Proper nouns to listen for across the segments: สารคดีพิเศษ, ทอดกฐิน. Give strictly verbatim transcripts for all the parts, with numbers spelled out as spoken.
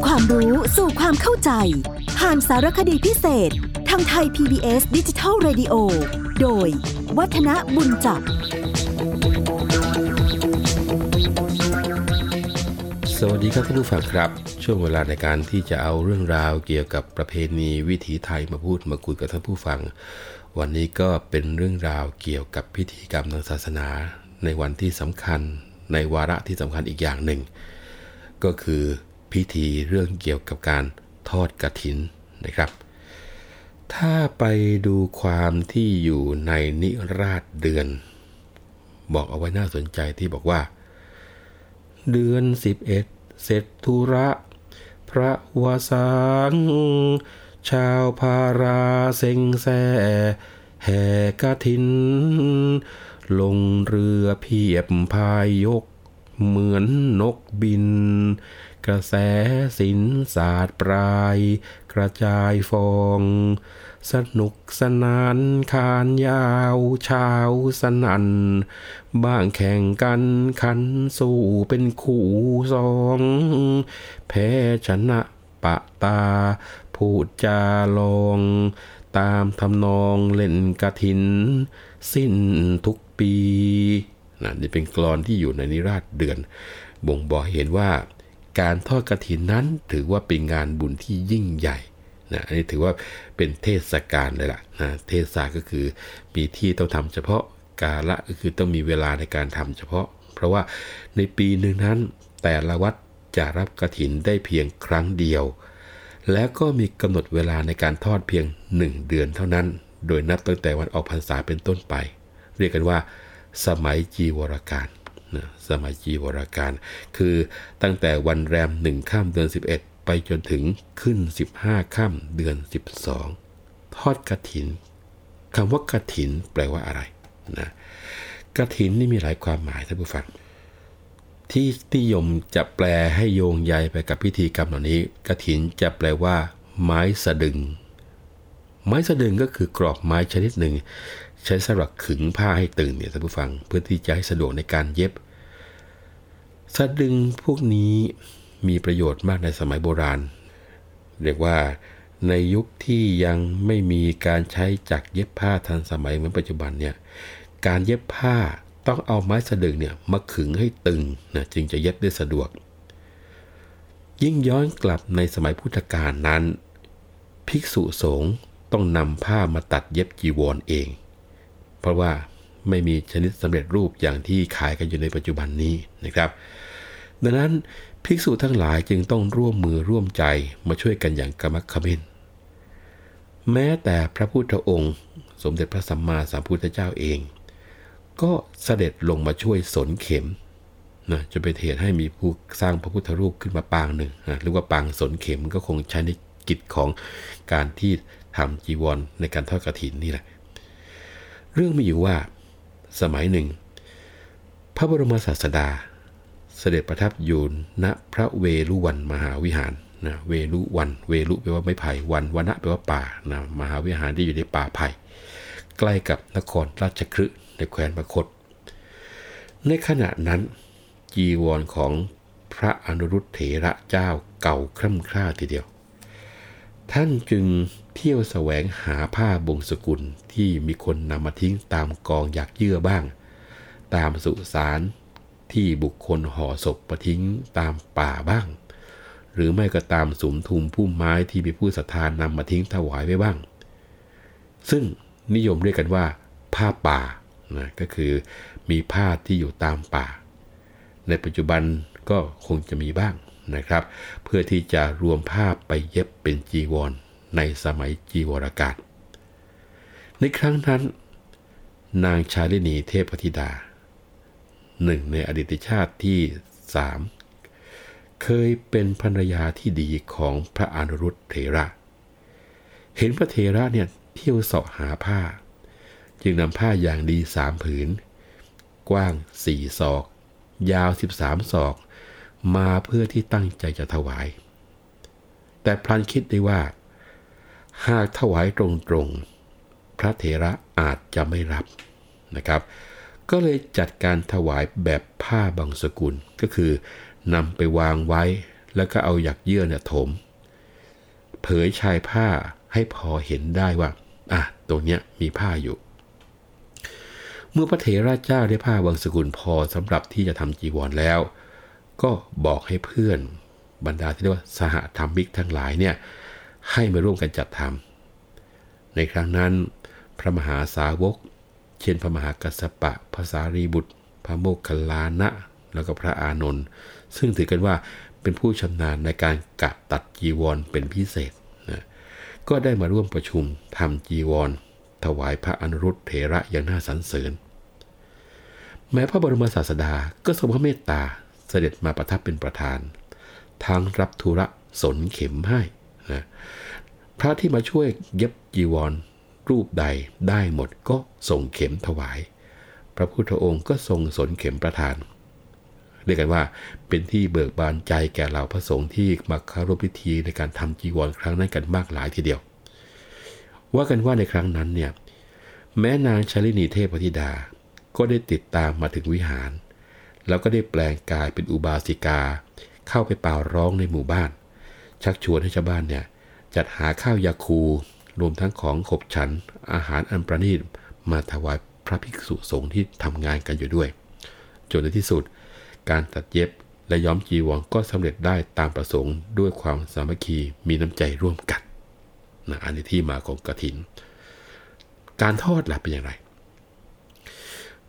ำความรู้สู่ความเข้าใจผ่านสารคดีพิเศษทางไทย พี บี เอส Digital Radio โดยวัฒนบุญจับสวัสดีครับท่านผู้ฟังครับช่วงเวลาในการที่จะเอาเรื่องราวเกี่ยวกับประเพณีวิถีไทยมาพูดมาคุยกับท่านผู้ฟังวันนี้ก็เป็นเรื่องราวเกี่ยวกับพิธีกรรมทางศาสนาในวันที่สำคัญในวาระที่สำคัญอีกอย่างหนึ่งก็คือพิธีเรื่องเกี่ยวกับการทอดกฐินนะครับถ้าไปดูความที่อยู่ในนิราศเดือนบอกเอาไว้น่าสนใจที่บอกว่าเดือนสิบเอ็ดเสร็จธุระพระวสังชาวพาราเซ็งแซ่แห่กฐินลงเรือเพียบพายยกเหมือนนกบินกระแสสินสาดปลายกระจายฟองสนุกสนานคานยาวชาวสนันบ้างแข่งกันขันสู้เป็นคู่สองแพ้ชนะปะตาพูดจาลองตามทำนองเล่นกฐินสิ้นทุกปีนะนี่เป็นกลอนที่อยู่ในนิราศเดือนบ่งบอกเห็นว่าการทอดกฐินนั้นถือว่าเป็นงานบุญที่ยิ่งใหญ่นะอันนี้ถือว่าเป็นเทศกาลเลยล่ะนะเทศกาลก็คือมีที่ต้องทำเฉพาะกาละก็คือต้องมีเวลาในการทำเฉพาะเพราะว่าในปีหนึ่งนั้นแต่ละวัดจะรับกฐินได้เพียงครั้งเดียวและก็มีกำหนดเวลาในการทอดเพียงหนึ่งเดือนเท่านั้นโดยนับตั้งแต่วันออกพรรษาเป็นต้นไปเรียกกันว่าสมัยจีวรการนะสมัยจีวรการคือตั้งแต่วันแรมหนึ่งค่ำเดือนสิบเอ็ดไปจนถึงขึ้นสิบห้าค่ำเดือนสิบสองทอดกฐินคำว่ากฐินแปลว่าอะไรนะกฐินนี่มีหลายความหมายท่านผู้ฟังที่นิยมจะแปลให้โยงใยไปกับพิธีกรรมเหล่านี้กฐินจะแปลว่าไม้สะดึงไม้สะดึงก็คือกรอบไม้ชนิดหนึ่งใช้สำหรับขึงผ้าให้ตึงเนี่ยท่านผู้ฟังเพื่อที่จะให้สะดวกในการเย็บสะดึงพวกนี้มีประโยชน์มากในสมัยโบราณเรียกว่าในยุคที่ยังไม่มีการใช้จักรเย็บผ้าทันสมัยเหมือนปัจจุบันเนี่ยการเย็บผ้าต้องเอาไม้สะดึงเนี่ยมาขึงให้ตึงนะจึงจะเย็บได้สะดวกยิ่งย้อนกลับในสมัยพุทธกาลนั้นภิกษุสงฆ์ต้องนำผ้ามาตัดเย็บจีวรเองเพราะว่าไม่มีชนิดสำเร็จรูปอย่างที่ขายกันอยู่ในปัจจุบันนี้นะครับดังนั้นภิกษุทั้งหลายจึงต้องร่วมมือร่วมใจมาช่วยกันอย่างกะมักเขม้นแม้แต่พระพุทธองค์สมเด็จพระสัมมาสัมพุทธเจ้าเองก็เสด็จลงมาช่วยสนเข็มนะจนเป็นเหตุให้มีผู้สร้างพระพุทธรูปขึ้นมาปางหนึ่งนะหรือว่าปางสนเข็มก็คงใช้ในกิจของการที่ทำจีวรในการทอดกฐินนี่แหละเรื่องมีอยู่ว่าสมัยหนึ่งพระบรมศาสดาเสด็จประทับอยู่ณพระเวฬุวันมหาวิหารนะเวฬุวันเวฬุแปลว่าไม้ไผ่วันวนะแปลว่าป่านะมหาวิหารที่อยู่ในป่าไผ่ใกล้กับนครราชคฤห์ในแคว้นมคธในขณะนั้นจีวรของพระอนุรุทธเถระเจ้าเก่าคร่ำคร่าทีเดียวท่านจึงเที่ยวแสวงหาผ้าบ่งสกุลที่มีคนนำมาทิ้งตามกองหยักเยื่อบ้างตามสุสานที่บุคคลห่อศพมาทิ้งตามป่าบ้างหรือไม่ก็ตามสุมทุมพุ่มไม้ที่มีผู้ศรัทธานำมาทิ้งถวายไว้บ้างซึ่งนิยมเรียกกันว่าผ้าป่านะก็คือมีผ้าที่อยู่ตามป่าในปัจจุบันก็คงจะมีบ้างนะครับเพื่อที่จะรวมผ้าไปเย็บเป็นจีวรในสมัยจีวรกาลในครั้งนั้นนางชาลินีเทพธิดาหนึ่งในอดีตชาติที่สามเคยเป็นภรรยาที่ดีของพระอนุรุทธเถระเห็นพระเถระเนี่ยเที่ยวเสาะหาผ้าจึงนำผ้าอย่างดีสามผืนกว้างสี่ศอกยาวสิบสามศอกมาเพื่อที่ตั้งใจจะถวายแต่พลันคิดได้ว่าหากถวายตรงๆพระเถระอาจจะไม่รับนะครับก็เลยจัดการถวายแบบผ้าบังสกุลก็คือนำไปวางไว้ แล้วก็เอาหยักเยื่อเนี่ยถมเผยชายผ้าให้พอเห็นได้ว่าอ่ะตรงเนี้ยมีผ้าอยู่เมื่อพระเถระเจ้าได้ผ้าบางสกุลพอสำหรับที่จะทำจีวรแล้วก็บอกให้เพื่อนบรรดาที่เรียกว่าสหธรรมิกทั้งหลายเนี่ยให้มาร่วมกันจัดทำในครั้งนั้นพระมหาสาวกเช่นพระมหากัสสปะพระสารีบุตรพระโมคคัลลานะแล้วก็พระอานนท์ซึ่งถือกันว่าเป็นผู้ชำนาญในการกะตัดจีวรเป็นพิเศษนะก็ได้มาร่วมประชุมทำจีวรถวายพระอนุรุทธเถระอย่างน่าสรรเสริญแม้พระบรมศาสดาก็ทรงพระเมตตาเสด็จมาประทับเป็นประธานทางรับธุระสนเข็มให้นะพระที่มาช่วยเย็บจีวรรูปใดได้หมดก็ส่งเข็มถวายพระพุทธองค์ก็ทรงสนเข็มประทานเรียกกันว่าเป็นที่เบิกบานใจแก่เหล่าพระสงฆ์ที่มาเข้าร่วมพิธีในการทำจีวรครั้งนั้นกันมากหลายทีเดียวว่ากันว่าในครั้งนั้นเนี่ยแม้นางชลินีเทพธิดาก็ได้ติดตามมาถึงวิหารแล้วก็ได้แปลงกายเป็นอุบาสิกาเข้าไปเป่าร้องในหมู่บ้านชักชวนให้ชาวบ้านเนี่ยจัดหาข้าวยาคูรวมทั้งของขบฉันอาหารอันประณีตมาถวายพระภิกษุสงฆ์ที่ทำงานกันอยู่ด้วยจนในที่สุดการตัดเย็บและย้อมจีวรก็สำเร็จได้ตามประสงค์ด้วยความสามัคคีมีน้ำใจร่วมกันนะอันนี้ที่มาของกฐินการทอดล่ะเป็นอย่างไร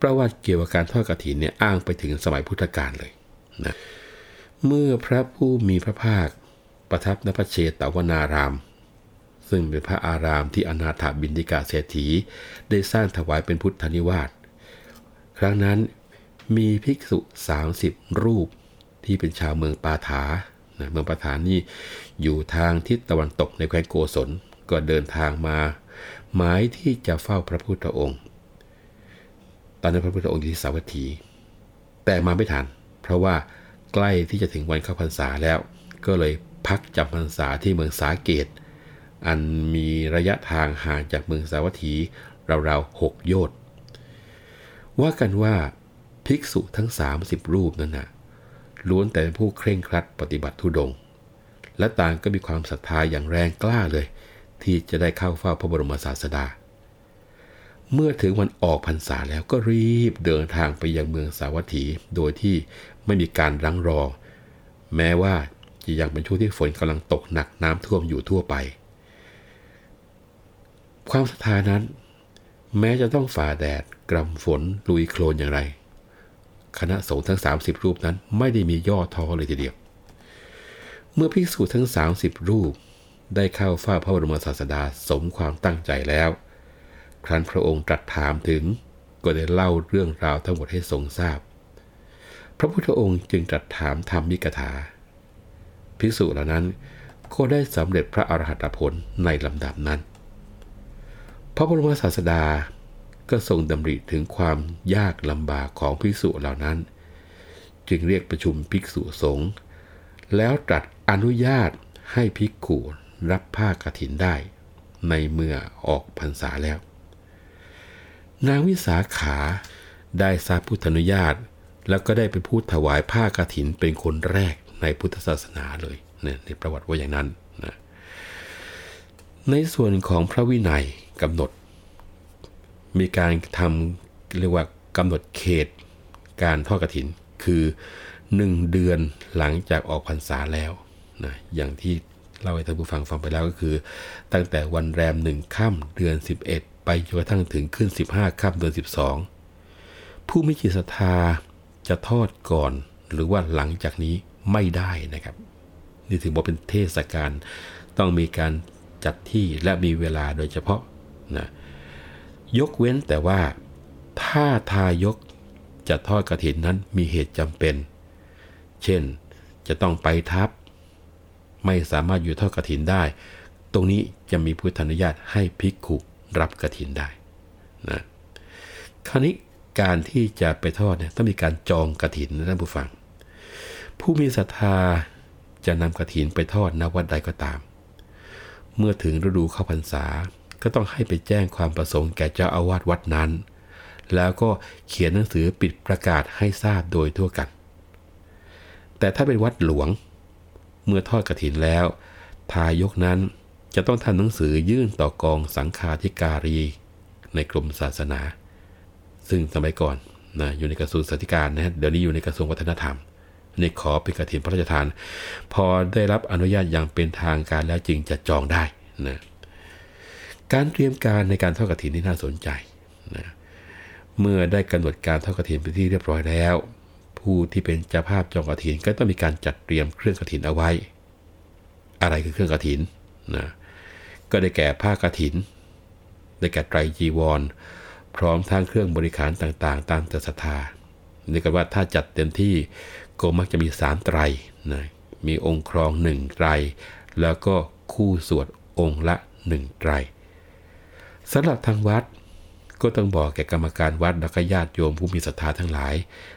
ประวัติเกี่ยวกับการทอดกฐินเนี่ยอ้างไปถึงสมัยพุทธกาลเลยนะเมื่อพระผู้มีพระภาคประทับณพระเชตวนารามซึ่งเป็นพระอารามที่อนาถบิณฑิกเศรษฐีได้สร้างถวายเป็นพุทธนิวาสครั้งนั้นมีภิกษุสามสิบรูปที่เป็นชาวเมืองปาฐานะเมืองปาฐานี่อยู่ทางทิศตะวันตกในแคว้นโกศลก็เดินทางมาหมายที่จะเฝ้าพระพุทธองค์ตอนนั้นพระพุทธองค์อยู่ที่สาวัตถีแต่มาไม่ทันเพราะว่าใกล้ที่จะถึงวันเข้าพรรษาแล้วก็เลยพักจำพรรษาที่เมืองสาเกตอันมีระยะทางห่างจากเมืองสาวัตถีราวๆหกโยชน์ว่ากันว่าภิกษุทั้งสามสิบรูปนั้นนะล้วนแต่เป็นผู้เคร่งครัดปฏิบัติธุดงค์และต่างก็มีความศรัทธาอย่างแรงกล้าเลยที่จะได้เข้าเฝ้าพระบรมศาสดาเมื่อถึงวันออกพรรษาแล้วก็รีบเดินทางไปยังเมืองสาวัตถีโดยที่ไม่มีการรั้งรอแม้ว่าจะยังเป็นช่วงที่ฝนกำลังตกหนักน้ำท่วมอยู่ทั่วไปความศรัทธานั้นแม้จะต้องฝ่าแดดกรำฝนลุยโคลนอย่างไรคณะสงฆ์ทั้งสามสิบรูปนั้นไม่ได้มีย่อท้อเลยทีเดียวเมื่อภิกษุทั้งสามสิบรูปได้เข้าเฝ้าพระบรมศาสดาสมความตั้งใจแล้วครั้นพระองค์ตรัสถามถึงก็ได้เล่าเรื่องราวทั้งหมดให้ทรงทราบพระพุทธองค์จึงตรัสถามธรรมนิกถาภิกษุเหล่านั้นก็ได้สำเร็จพระอรหัตผลในลำดับนั้นพระบรมศาสดาก็ทรงดำริถึงความยากลำบากของภิกษุเหล่านั้นจึงเรียกประชุมภิกษุสงฆ์แล้วตรัสอนุญาตให้ภิกขุรับผ้ากฐินได้ในเมื่อออกพรรษาแล้วนางวิสาขาได้ทราบพุทธานุญาตแล้วก็ได้เป็นผู้ถวายผ้ากฐินเป็นคนแรกในพุทธศาสนาเลยเนี่ยในประวัติว่าอย่างนั้นนะในส่วนของพระวินัยกำหนดมีการทำเรียกว่ากำหนดเขตการทอดกฐินคือหนึ่งเดือนหลังจากออกพรรษาแล้วนะอย่างที่เล่าให้ท่านผู้ฟังฟังไปแล้วก็คือตั้งแต่วันแรมหนึ่งค่ำเดือนสิบเอ็ดไปจนกระทั่งถึงขึ้นสิบห้าค่ำเดือนสิบสองผู้มีจิตศรัทธาจะทอดก่อนหรือว่าหลังจากนี้ไม่ได้นะครับนี่ถือว่าเป็นเทศกาลต้องมีการจัดที่และมีเวลาโดยเฉพาะนะยกเว้นแต่ว่าถ้าทายกจะทอดกฐินนั้นมีเหตุจำเป็นเช่นจะต้องไปทัพไม่สามารถอยู่ทอดกฐินได้ตรงนี้จะมีพุทธานุญาตให้ภิกขุรับกฐินได้นะคราวนี้การที่จะไปทอดเนี่ยต้องมีการจองกฐินนะท่านผู้ฟังผู้มีศรัทธาจะนำกฐินไปทอดณวัดใดก็ตามเมื่อถึงฤดูเข้าพรรษาก็ต้องให้ไปแจ้งความประสงค์แก่เจ้าอาวาสวัดนั้นแล้วก็เขียนหนังสือปิดประกาศให้ทราบโดยทั่วกันแต่ถ้าเป็นวัดหลวง เมื่อทอดกฐินแล้วทายกนั้นจะต้องทำหนังสือยื่นต่อกองสังฆาธิการีในกรมศาสนาซึ่งสมัยก่อนนะอยู่ในกระทรวงศึกษาธิการนะเดี๋ยวนี้อยู่ในกระทรวงวัฒนธรรมนี่ขอเป็นกฐินพระราชทานพอได้รับอนุญาตอย่างเป็นทางการแล้วจึงจะจองได้นะการเตรียมการในการทอดกฐินนี่น่าสนใจนะเมื่อได้กำหนดการทอดกฐินเป็นที่เรียบร้อยแล้วผู้ที่เป็นเจ้าภาพจองกฐินก็ต้องมีการจัดเตรียมเครื่องกฐินเอาไว้อะไรคือเครื่องกฐินนะก็ได้แก่ผ้ากฐินได้แก่ไตรจีวรพร้อมทั้งเครื่องบริขารต่างๆตามแต่ศรัทธาเรียกกันว่าถ้าจัดเต็มที่ก็มักจะมีสามไตรนะมีองค์ครองหนึ่งไตรแล้วก็คู่สวดองค์ละหนึ่งไตรสำหรับทางวัดก็ต้องบอกแก่กรรมการวัดและก็ญาติโยมผู้มีศรัทธาทั้งหลาย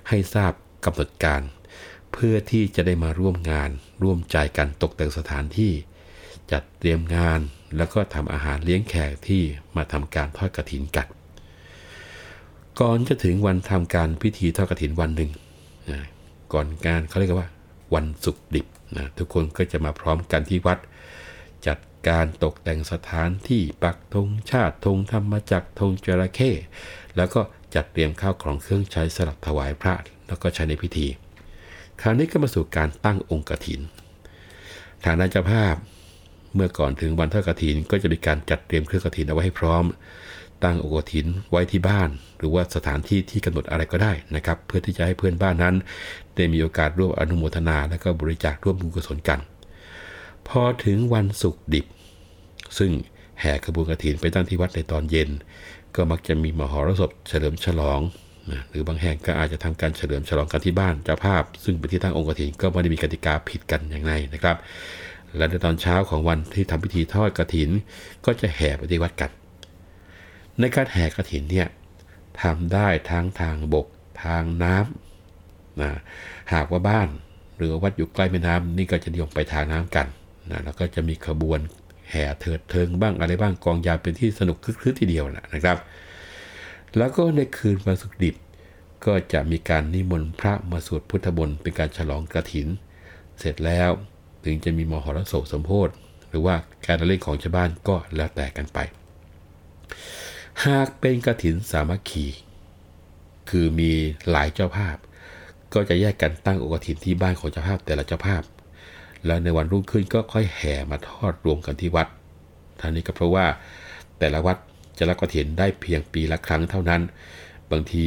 ให้ทราบกำหนดการเพื่อที่จะได้มาร่วมงานร่วมใจกันตกแต่งสถานที่จัดเตรียมงานแล้วก็ทำอาหารเลี้ยงแขกที่มาทำการทอดกฐินกันก่อนจะถึงวันทำการพิธีทอดกฐินวันหนึ่งนะก่อนการเขาเรียกว่าวันสุกดิบนะทุกคนก็จะมาพร้อมกันที่วัดจัดการตกแต่งสถานที่ปักธงชาติธงธรรมจักรธงจระเข้แล้วก็จัดเตรียมข้าวของเครื่องใช้สำหรับถวายพระแล้วก็ใช้ในพิธีคราวนี้ก็มาสู่การตั้งองค์กฐินฐานะเจ้าภาพเมื่อก่อนถึงวันทอดกฐินก็จะมีการจัดเตรียมเครื่องกฐินเอาไว้ให้พร้อมตั้งองค์กฐินไว้ที่บ้านหรือว่าสถานที่ที่กำหนดอะไรก็ได้นะครับเพื่อที่จะให้เพื่อนบ้านนั้นได้มีโอกาสร่วมอนุโมทนาและก็บริจาคร่วมบุญกุศลกันพอถึงวันศุกร์ดิบซึ่งแห่ขบวนกฐินไปตั้งที่วัดในตอนเย็นก็มักจะมีมหรสพเฉลิมฉลองนะหรือบางแห่งก็อาจจะทำการเฉลิมฉลองกันที่บ้านเจ้าภาพซึ่งเป็นที่ตั้งองค์กฐินก็ไม่ได้มีกติกาผิดกันอย่างไรนะครับและในตอนเช้าของวันที่ทำพิธีทอดกฐินก็จะแห่ไปที่วัดกันในการแห่กฐินเนี่ยทำได้ทั้งทางบกทางน้ำนะหากว่าบ้านหรือวัดอยู่ใกล้แม่น้ำนี่ก็จะนิยมไปทางน้ำกันนะแล้วก็จะมีขบวนแห่เถิดเทิงบ้างอะไรบ้างกองยาวเป็นที่สนุกคลึกๆทีเดียวนะครับแล้วก็ในคืนวันศุกร์ดิบก็จะมีการนิมนต์พระมาสวดพุทธมนต์เป็นการฉลองกฐินเสร็จแล้วถึงจะมีมหรสพสมโภชหรือว่าการละเล่นของชาวบ้านก็แล้วแต่กันไปหากเป็นกฐินสามัคคีคือมีหลายเจ้าภาพก็จะแยกกันตั้งองค์กฐินที่บ้านของเจ้าภาพแต่ละเจ้าภาพแล้วในวันรุ่งขึ้นก็ค่อยแห่มาทอดรวมกันที่วัดท่านี้ก็เพราะว่าแต่ละวัดจะรับกฐินได้เพียงปีละครั้งเท่านั้นบางที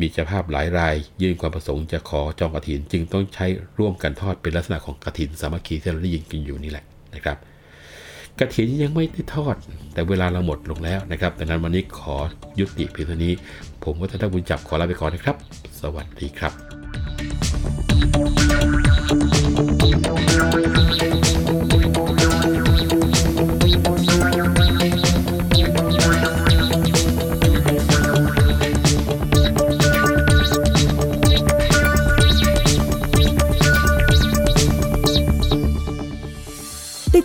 มีเจ้าภาพหลายรายยื่นความประสงค์จะขอจองกฐินจึงต้องใช้ร่วมกันทอดเป็นลักษณะของกฐินสามัคคีที่เราได้ยินกันอยู่นี่แหละนะครับกฐินยังไม่ได้ทอดแต่เวลาเราหมดลงแล้วนะครับดังนั้นวันนี้ขอยุติเพียงเท่านี้ผมวัฒนบุญจับขอลาไปก่อนนะครับสวัสดีครับติด